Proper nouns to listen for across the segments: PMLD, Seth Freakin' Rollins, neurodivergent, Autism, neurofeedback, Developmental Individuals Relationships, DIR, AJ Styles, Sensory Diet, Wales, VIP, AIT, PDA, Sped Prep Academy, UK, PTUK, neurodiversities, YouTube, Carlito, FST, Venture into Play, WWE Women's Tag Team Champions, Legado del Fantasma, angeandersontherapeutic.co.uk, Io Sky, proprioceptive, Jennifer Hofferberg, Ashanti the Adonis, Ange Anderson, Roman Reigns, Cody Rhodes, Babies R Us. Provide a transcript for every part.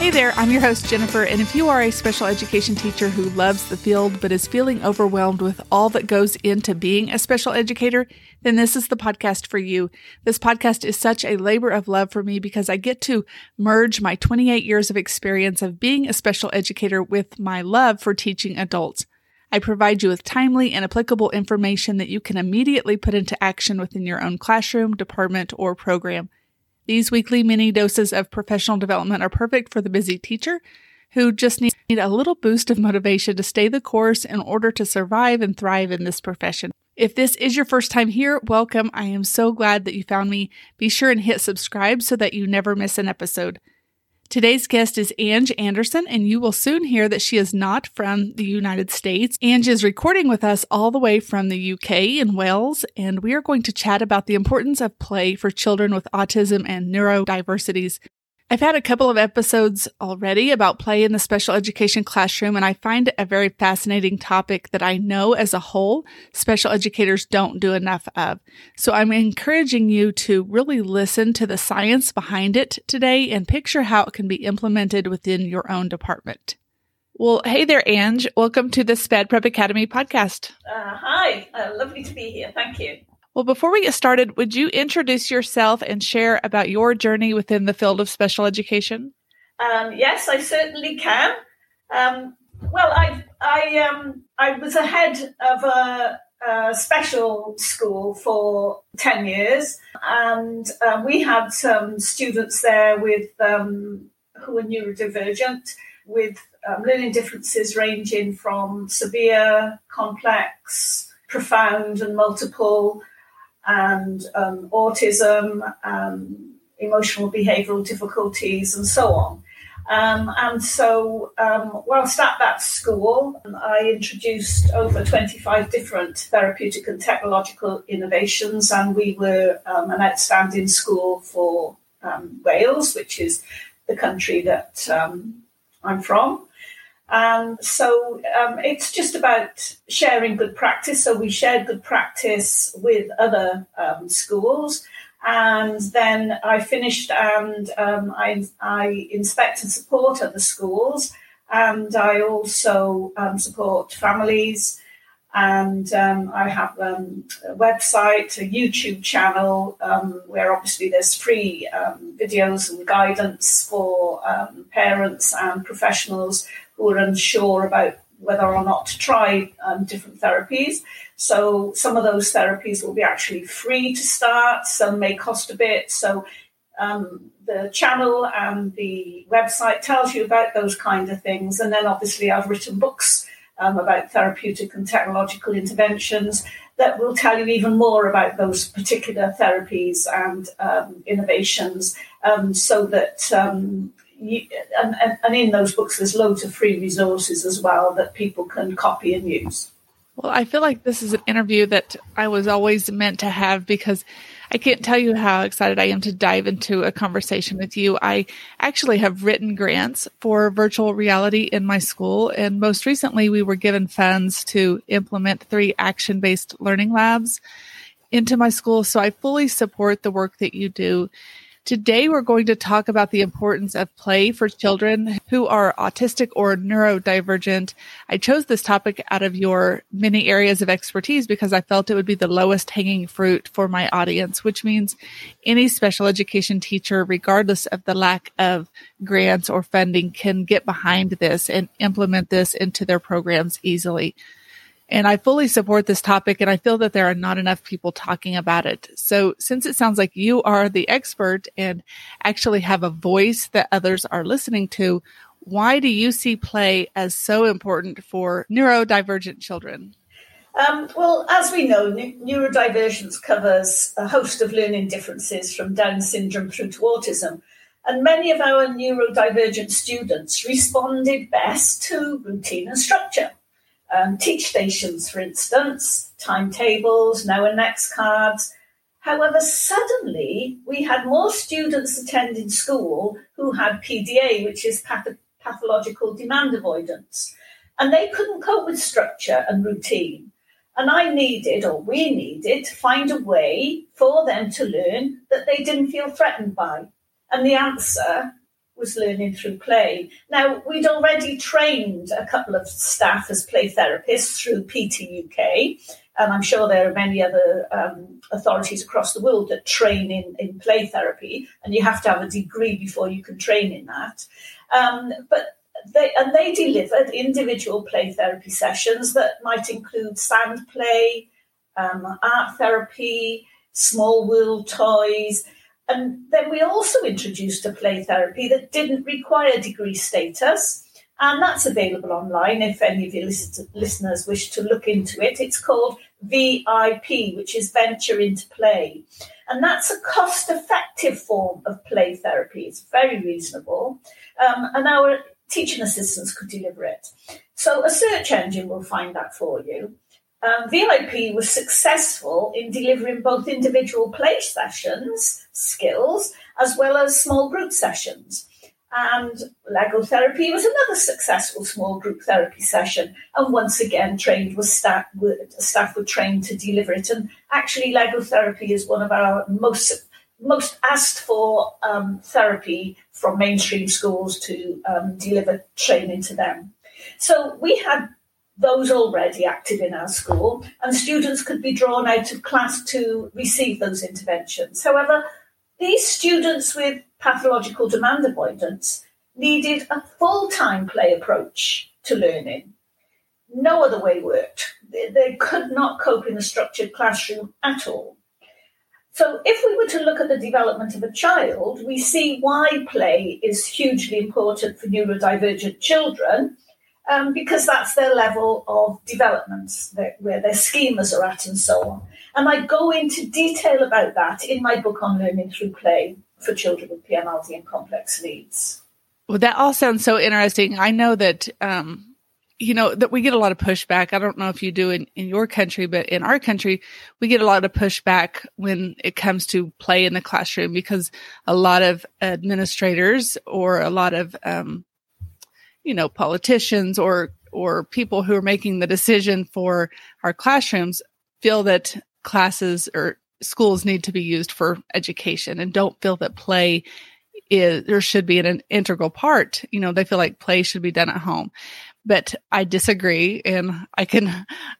Hey there, I'm your host, Jennifer, and if you are a special education teacher who loves the field but is feeling overwhelmed with all that goes into being a special educator, then this is the podcast for you. This podcast is such a labor of love for me because I get to merge my 28 years of experience of being a special educator with my love for teaching adults. I provide you with timely and applicable information that you can immediately put into action within your own classroom, department, or program. These weekly mini doses of professional development are perfect for the busy teacher who just needs a little boost of motivation to stay the course in order to survive and thrive in this profession. If this is your first time here, welcome. I am so glad that you found me. Be sure and hit subscribe so that you never miss an episode. Today's guest is Ange Anderson, and you will soon hear that she is not from the United States. Ange is recording with us all the way from the UK in Wales, and we are going to chat about the importance of play for children with autism and neurodiversities. I've had a couple of episodes already about play in the special education classroom, and I find it a very fascinating topic that I know as a whole, special educators don't do enough of. So I'm encouraging you to really listen to the science behind it today and picture how it can be implemented within your own department. Well, hey there, Ange. Welcome to the Sped Prep Academy podcast. Hi. Lovely to be here. Thank you. Well, before we get started, would you introduce yourself and share about your journey within the field of special education? Yes, I certainly can. I was a head of a special school for 10 years, and we had some students there with who were neurodivergent, with learning differences ranging from severe, complex, profound, and multiple, and autism, emotional behavioural difficulties, and so on. Whilst at that school, I introduced over 25 different therapeutic and technological innovations, and we were an outstanding school for Wales, which is the country that I'm from. And so it's just about sharing good practice. So we shared good practice with other schools. And then I finished and I inspect and support other schools. And I also support families. And I have a website, a YouTube channel, where obviously there's free videos and guidance for parents and professionals who are unsure about whether or not to try different therapies. So some of those therapies will be actually free to start. Some may cost a bit. So the channel and the website tells you about those kind of things. And then obviously I've written books about therapeutic and technological interventions that will tell you even more about those particular therapies and innovations, so that and in those books there's loads of free resources as well that people can copy and use. Well, I feel like this is an interview that I was always meant to have, because I can't tell you how excited I am to dive into a conversation with you. I actually have written grants for virtual reality in my school, and most recently we were given funds to implement 3 action-based learning labs into my school, so I fully support the work that you do. Today we're going to talk about the importance of play for children who are autistic or neurodivergent. I chose this topic out of your many areas of expertise because I felt it would be the lowest hanging fruit for my audience, which means any special education teacher, regardless of the lack of grants or funding, can get behind this and implement this into their programs easily. And I fully support this topic, and I feel that there are not enough people talking about it. So since it sounds like you are the expert and actually have a voice that others are listening to, why do you see play as so important for neurodivergent children? Well, as we know, neurodivergence covers a host of learning differences from Down syndrome through to autism. And many of our neurodivergent students responded best to routine and structure. teach stations, for instance, timetables, now and next cards. However, suddenly we had more students attending school who had PDA, which is pathological demand avoidance, and they couldn't cope with structure and routine. And we needed to find a way for them to learn that they didn't feel threatened by. And the answer was learning through play. Now, we'd already trained a couple of staff as play therapists through PTUK, and I'm sure there are many other authorities across the world that train in play therapy, and you have to have a degree before you can train in that. But they delivered individual play therapy sessions that might include sand play, art therapy, small world toys. And then we also introduced a play therapy that didn't require degree status, and that's available online if any of your listeners wish to look into it. It's called VIP, which is Venture into Play, and that's a cost-effective form of play therapy. It's very reasonable, and our teaching assistants could deliver it. So a search engine will find that for you. VIP was successful in delivering both individual play sessions, skills, as well as small group sessions. And Lego therapy was another successful small group therapy session. And once again, staff were trained to deliver it. And actually, Lego therapy is one of our most asked for therapy from mainstream schools to deliver training to them. So we had those already active in our school, and students could be drawn out of class to receive those interventions. However, these students with pathological demand avoidance needed a full-time play approach to learning. No other way worked. They could not cope in a structured classroom at all. So if we were to look at the development of a child, we see why play is hugely important for neurodivergent children, because that's their level of development, where their schemas are at and so on. And I go into detail about that in my book on learning through play for children with PMLD and complex needs. Well, that all sounds so interesting. I know that, that we get a lot of pushback. I don't know if you do in your country, but in our country, we get a lot of pushback when it comes to play in the classroom, because a lot of administrators or a lot of politicians or people who are making the decision for our classrooms feel that classes or schools need to be used for education and don't feel that play is or should be an integral part. They feel like play should be done at home. But I disagree, and I can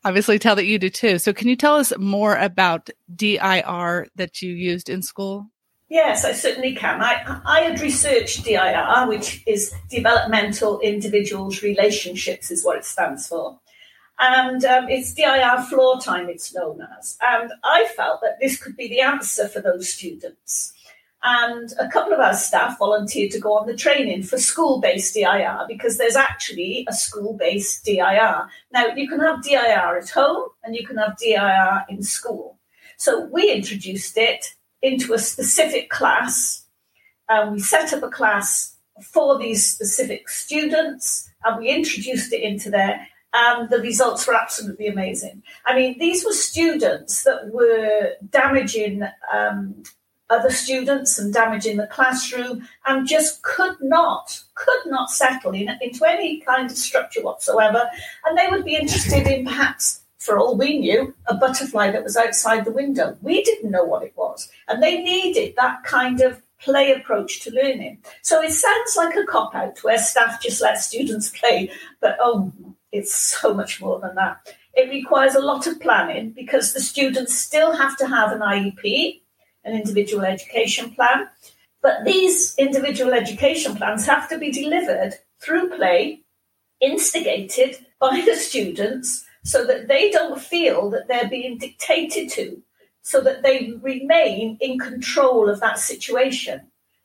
obviously tell that you do too. So can you tell us more about DIR that you used in school? Yes, I certainly can. I had researched DIR, which is Developmental Individuals Relationships, is what it stands for. And it's DIR floor time, it's known as. And I felt that this could be the answer for those students. And a couple of our staff volunteered to go on the training for school-based DIR, because there's actually a school-based DIR. Now, you can have DIR at home and you can have DIR in school. So we introduced it into a specific class, and we set up a class for these specific students, and we introduced it into there, and the results were absolutely amazing. I mean, these were students that were damaging other students and damaging the classroom, and just could not settle into any kind of structure whatsoever, and they would be interested in perhaps, for all we knew, a butterfly that was outside the window. We didn't know what it was. And they needed that kind of play approach to learning. So it sounds like a cop-out where staff just let students play. But, it's so much more than that. It requires a lot of planning, because the students still have to have an IEP, an individual education plan. But these individual education plans have to be delivered through play, instigated by the students, so that they don't feel that they're being dictated to, so that they remain in control of that situation.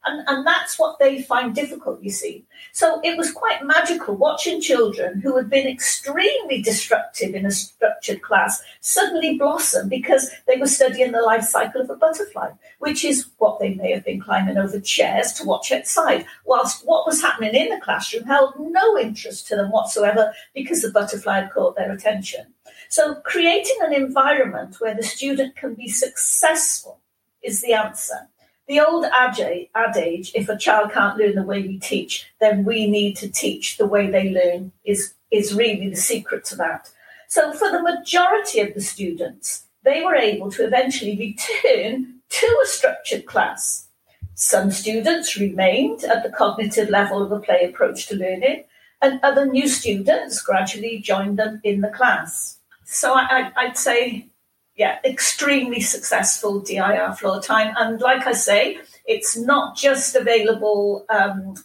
And that's what they find difficult, you see. So it was quite magical watching children who had been extremely destructive in a structured class suddenly blossom because they were studying the life cycle of a butterfly, which is what they may have been climbing over chairs to watch outside, whilst what was happening in the classroom held no interest to them whatsoever because the butterfly had caught their attention. So creating an environment where the student can be successful is the answer. The old adage, if a child can't learn the way we teach, then we need to teach the way they learn, is really the secret to that. So for the majority of the students, they were able to eventually return to a structured class. Some students remained at the cognitive level of a play approach to learning, and other new students gradually joined them in the class. So I'd say... yeah, extremely successful DIR floor time. And like I say, it's not just available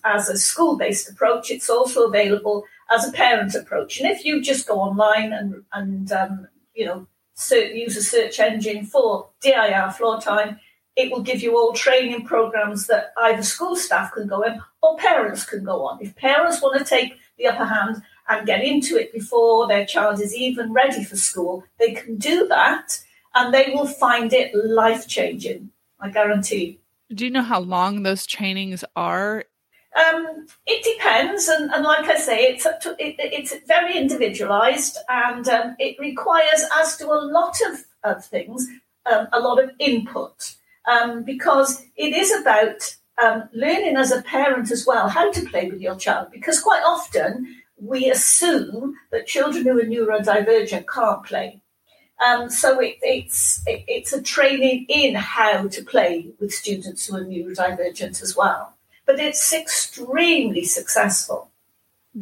as a school-based approach. It's also available as a parent approach. And if you just go online and use a search engine for DIR floor time, it will give you all training programs that either school staff can go in or parents can go on. If parents want to take the upper hand and get into it before their child is even ready for school, they can do that and they will find it life-changing, I guarantee. Do you know how long those trainings are? It depends. And like I say, it's very individualised and it requires, as do a lot of things, a lot of input because it is about learning as a parent as well, how to play with your child, because quite often... we assume that children who are neurodivergent can't play. So it's a training in how to play with students who are neurodivergent as well. But it's extremely successful.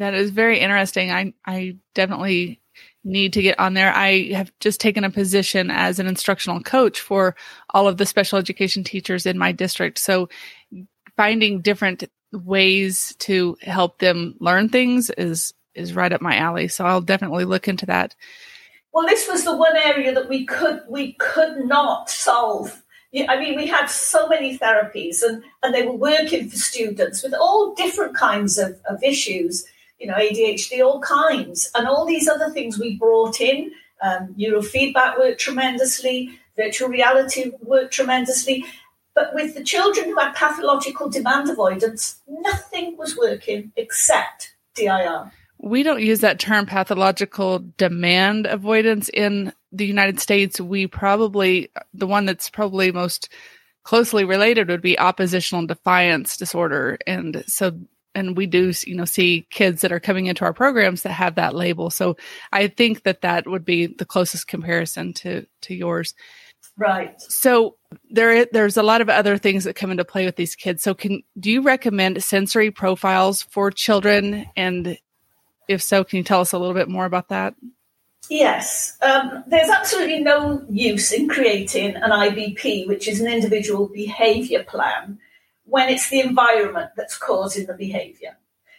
That is very interesting. I definitely need to get on there. I have just taken a position as an instructional coach for all of the special education teachers in my district. So finding different ways to help them learn things is right up my alley. So I'll definitely look into that. Well, this was the one area that we could not solve. I mean, we had so many therapies and they were working for students with all different kinds of issues, ADHD, all kinds, and all these other things we brought in. Neurofeedback worked tremendously, virtual reality worked tremendously. But with the children who had pathological demand avoidance, nothing was working except DIR. We don't use that term pathological demand avoidance in the United States. The one that's probably most closely related would be oppositional defiance disorder. And we do, see kids that are coming into our programs that have that label. So I think that would be the closest comparison to yours. Right. So there's a lot of other things that come into play with these kids. So do you recommend sensory profiles for children? And if so, can you tell us a little bit more about that? Yes. There's absolutely no use in creating an IBP, which is an individual behavior plan, when it's the environment that's causing the behavior.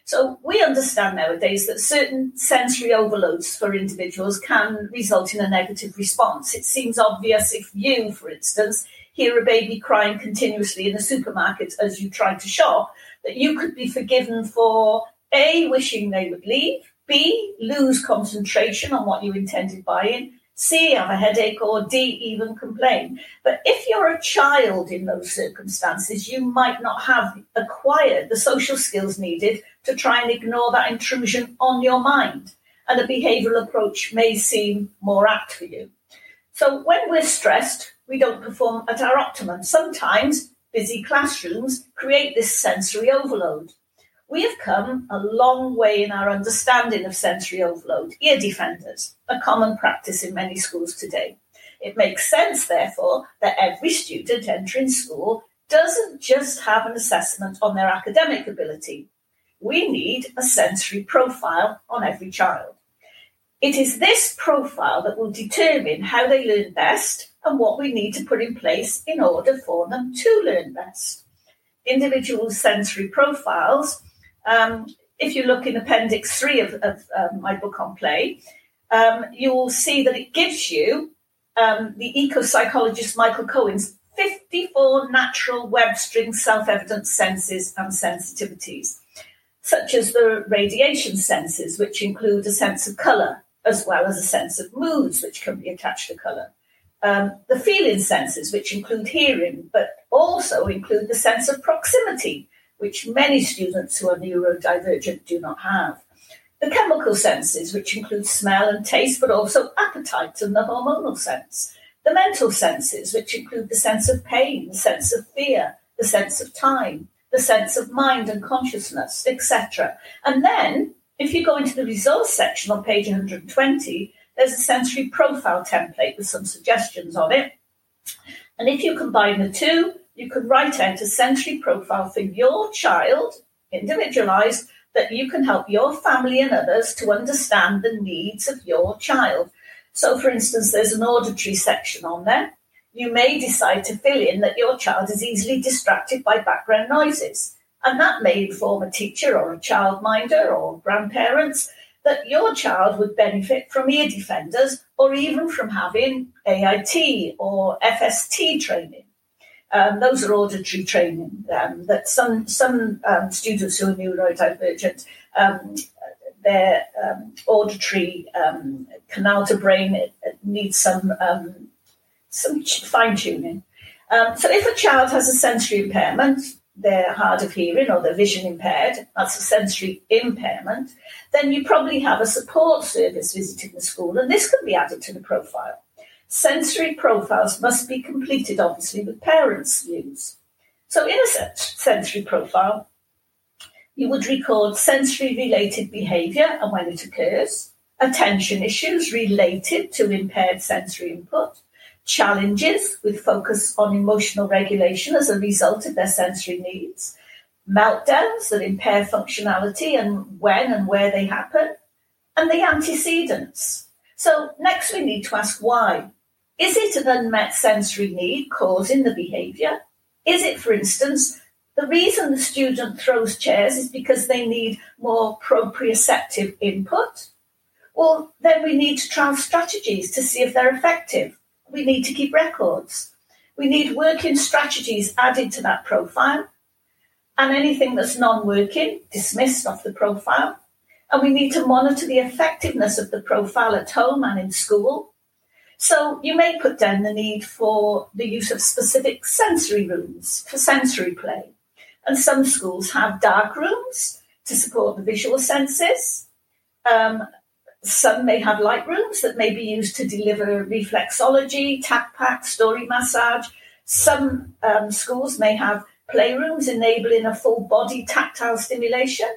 So we understand nowadays that certain sensory overloads for individuals can result in a negative response. It seems obvious if you, for instance, hear a baby crying continuously in a supermarket as you try to shop, that you could be forgiven for A, wishing they would leave, B, lose concentration on what you intended buying, C, have a headache, or D, even complain. But if you're a child in those circumstances, you might not have acquired the social skills needed to try and ignore that intrusion on your mind, and a behavioural approach may seem more apt for you. So when we're stressed, we don't perform at our optimum. Sometimes busy classrooms create this sensory overload. We have come a long way in our understanding of sensory overload, ear defenders, a common practice in many schools today. It makes sense, therefore, that every student entering school doesn't just have an assessment on their academic ability. We need a sensory profile on every child. It is this profile that will determine how they learn best and what we need to put in place in order for them to learn best. Individual sensory profiles... if you look in Appendix 3 of my book on play, you will see that it gives you the eco-psychologist Michael Cohen's 54 natural web-string self-evident senses and sensitivities, such as the radiation senses, which include a sense of colour, as well as a sense of moods, which can be attached to colour. The feeling senses, which include hearing, but also include the sense of proximity, which many students who are neurodivergent do not have. The chemical senses, which include smell and taste, but also appetite and the hormonal sense. The mental senses, which include the sense of pain, the sense of fear, the sense of time, the sense of mind and consciousness, etc. And then, if you go into the resource section on page 120, there's a sensory profile template with some suggestions on it. And if you combine the two, you can write out a sensory profile for your child, individualised, that you can help your family and others to understand the needs of your child. So, for instance, there's an auditory section on there. You may decide to fill in that your child is easily distracted by background noises, and that may inform a teacher or a childminder or grandparents that your child would benefit from ear defenders or even from having AIT or FST training. Those are auditory training that some students who are neurodivergent, their auditory canal to brain needs some fine-tuning. So if a child has a sensory impairment, they're hard of hearing or they're vision impaired, that's a sensory impairment, then you probably have a support service visiting the school, and this can be added to the profile. Sensory profiles must be completed, obviously, with parents' views. So in a sensory profile, you would record sensory-related behaviour and when it occurs, attention issues related to impaired sensory input, challenges with focus on emotional regulation as a result of their sensory needs, meltdowns that impair functionality and when and where they happen, and the antecedents. So next we need to ask why. Is it an unmet sensory need causing the behaviour? Is it, for instance, the reason the student throws chairs is because they need more proprioceptive input? Well, then we need to trial strategies to see if they're effective. We need to keep records. We need working strategies added to that profile, and anything that's non-working dismissed off the profile. And we need to monitor the effectiveness of the profile at home and in school. So you may put down the need for the use of specific sensory rooms for sensory play. And some schools have dark rooms to support the visual senses. Some may have light rooms that may be used to deliver reflexology, tap pack, story massage. Some schools may have playrooms enabling a full body tactile stimulation.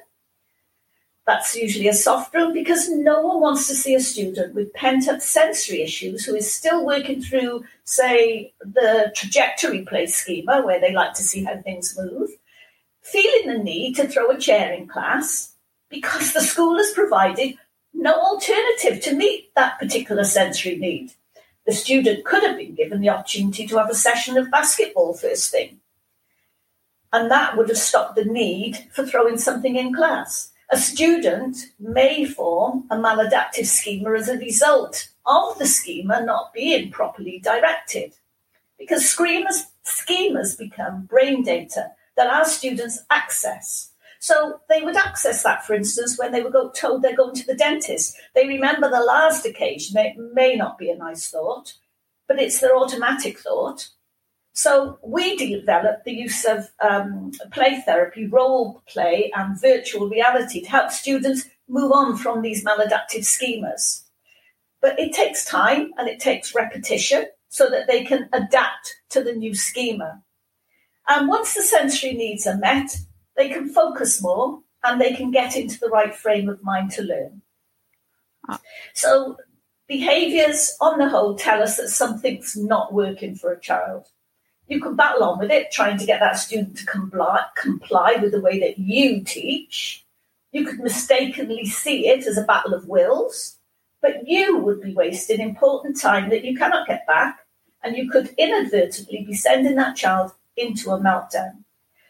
That's usually a soft room because no one wants to see a student with pent-up sensory issues who is still working through, say, the trajectory play schema where they like to see how things move, feeling the need to throw a chair in class because the school has provided no alternative to meet that particular sensory need. The student could have been given the opportunity to have a session of basketball first thing, and that would have stopped the need for throwing something in class. A student may form a maladaptive schema as a result of the schema not being properly directed, because schemas become brain data that our students access. So they would access that, for instance, when they were told they're going to the dentist. They remember the last occasion. It may not be a nice thought, but it's their automatic thought. So we developed the use of play therapy, role play and virtual reality to help students move on from these maladaptive schemas. But it takes time and it takes repetition so that they can adapt to the new schema. And once the sensory needs are met, they can focus more and they can get into the right frame of mind to learn. So behaviours, on the whole, tell us that something's not working for a child. You can battle on with it, trying to get that student to comply with the way that you teach. You could mistakenly see it as a battle of wills, but you would be wasting important time that you cannot get back, and you could inadvertently be sending that child into a meltdown.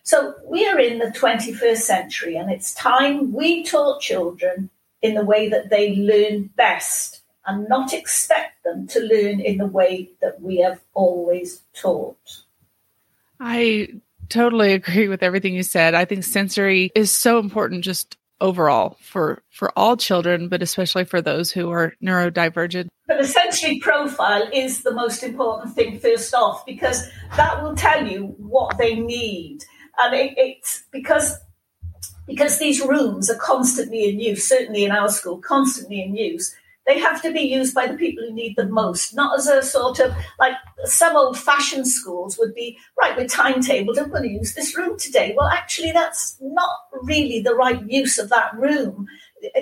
So we are in the 21st century, and it's time we taught children in the way that they learn best and not expect them to learn in the way that we have always taught. I totally agree with everything you said. I think sensory is so important just overall for all children, but especially for those who are neurodivergent. But the sensory profile is the most important thing first off, because that will tell you what they need. And it's because these rooms are constantly in use, certainly in our school, constantly in use. They have to be used by the people who need them most, not as a sort of, like some old-fashioned schools would be, right, we're timetabled, I'm going to use this room today. Well, actually, that's not really the right use of that room.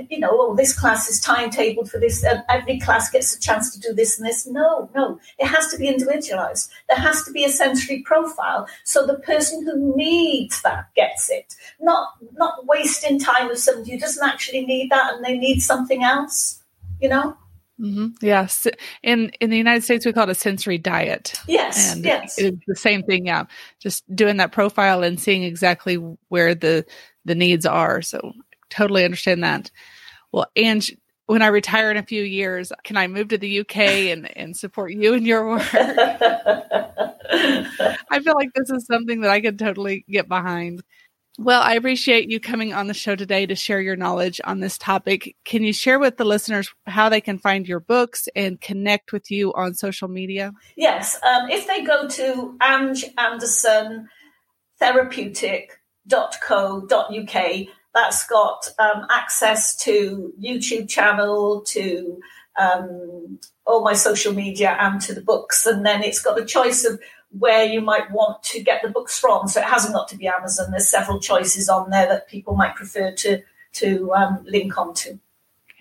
You know, oh, this class is timetabled for this, and every class gets a chance to do this and this. No, it has to be individualised. There has to be a sensory profile, so the person who needs that gets it, not wasting time with somebody who doesn't actually need that and they need something else. You know? Mm-hmm. Yes. In the United States, we call it a sensory diet. Yes. And yes. It's the same thing. Yeah. Just doing that profile and seeing exactly where the needs are. So totally understand that. Well, Ange, when I retire in a few years, can I move to the UK and support you in your work? I feel like this is something that I could totally get behind. Well, I appreciate you coming on the show today to share your knowledge on this topic. Can you share with the listeners how they can find your books and connect with you on social media? Yes. If they go to angeandersontherapeutic.co.uk, that's got access to YouTube channel, to all my social media and to the books. And then it's got a choice of where you might want to get the books from. So it hasn't got to be Amazon. There's several choices on there that people might prefer to link onto.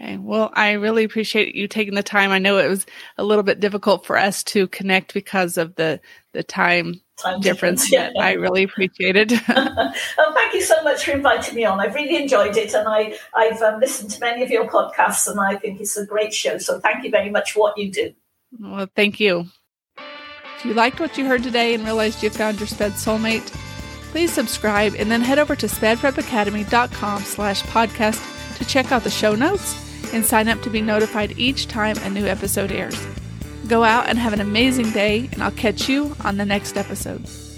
Okay. Well, I really appreciate you taking the time. I know it was a little bit difficult for us to connect because of the time difference. Yeah. I really appreciate it. Oh, thank you so much for inviting me on. I've really enjoyed it. And I've listened to many of your podcasts, and I think it's a great show. So thank you very much for what you do. Well, thank you. If you liked what you heard today and realized you found your Sped soulmate, please subscribe and then head over to spedprepacademy.com/podcast to check out the show notes and sign up to be notified each time a new episode airs. Go out and have an amazing day, and I'll catch you on the next episode.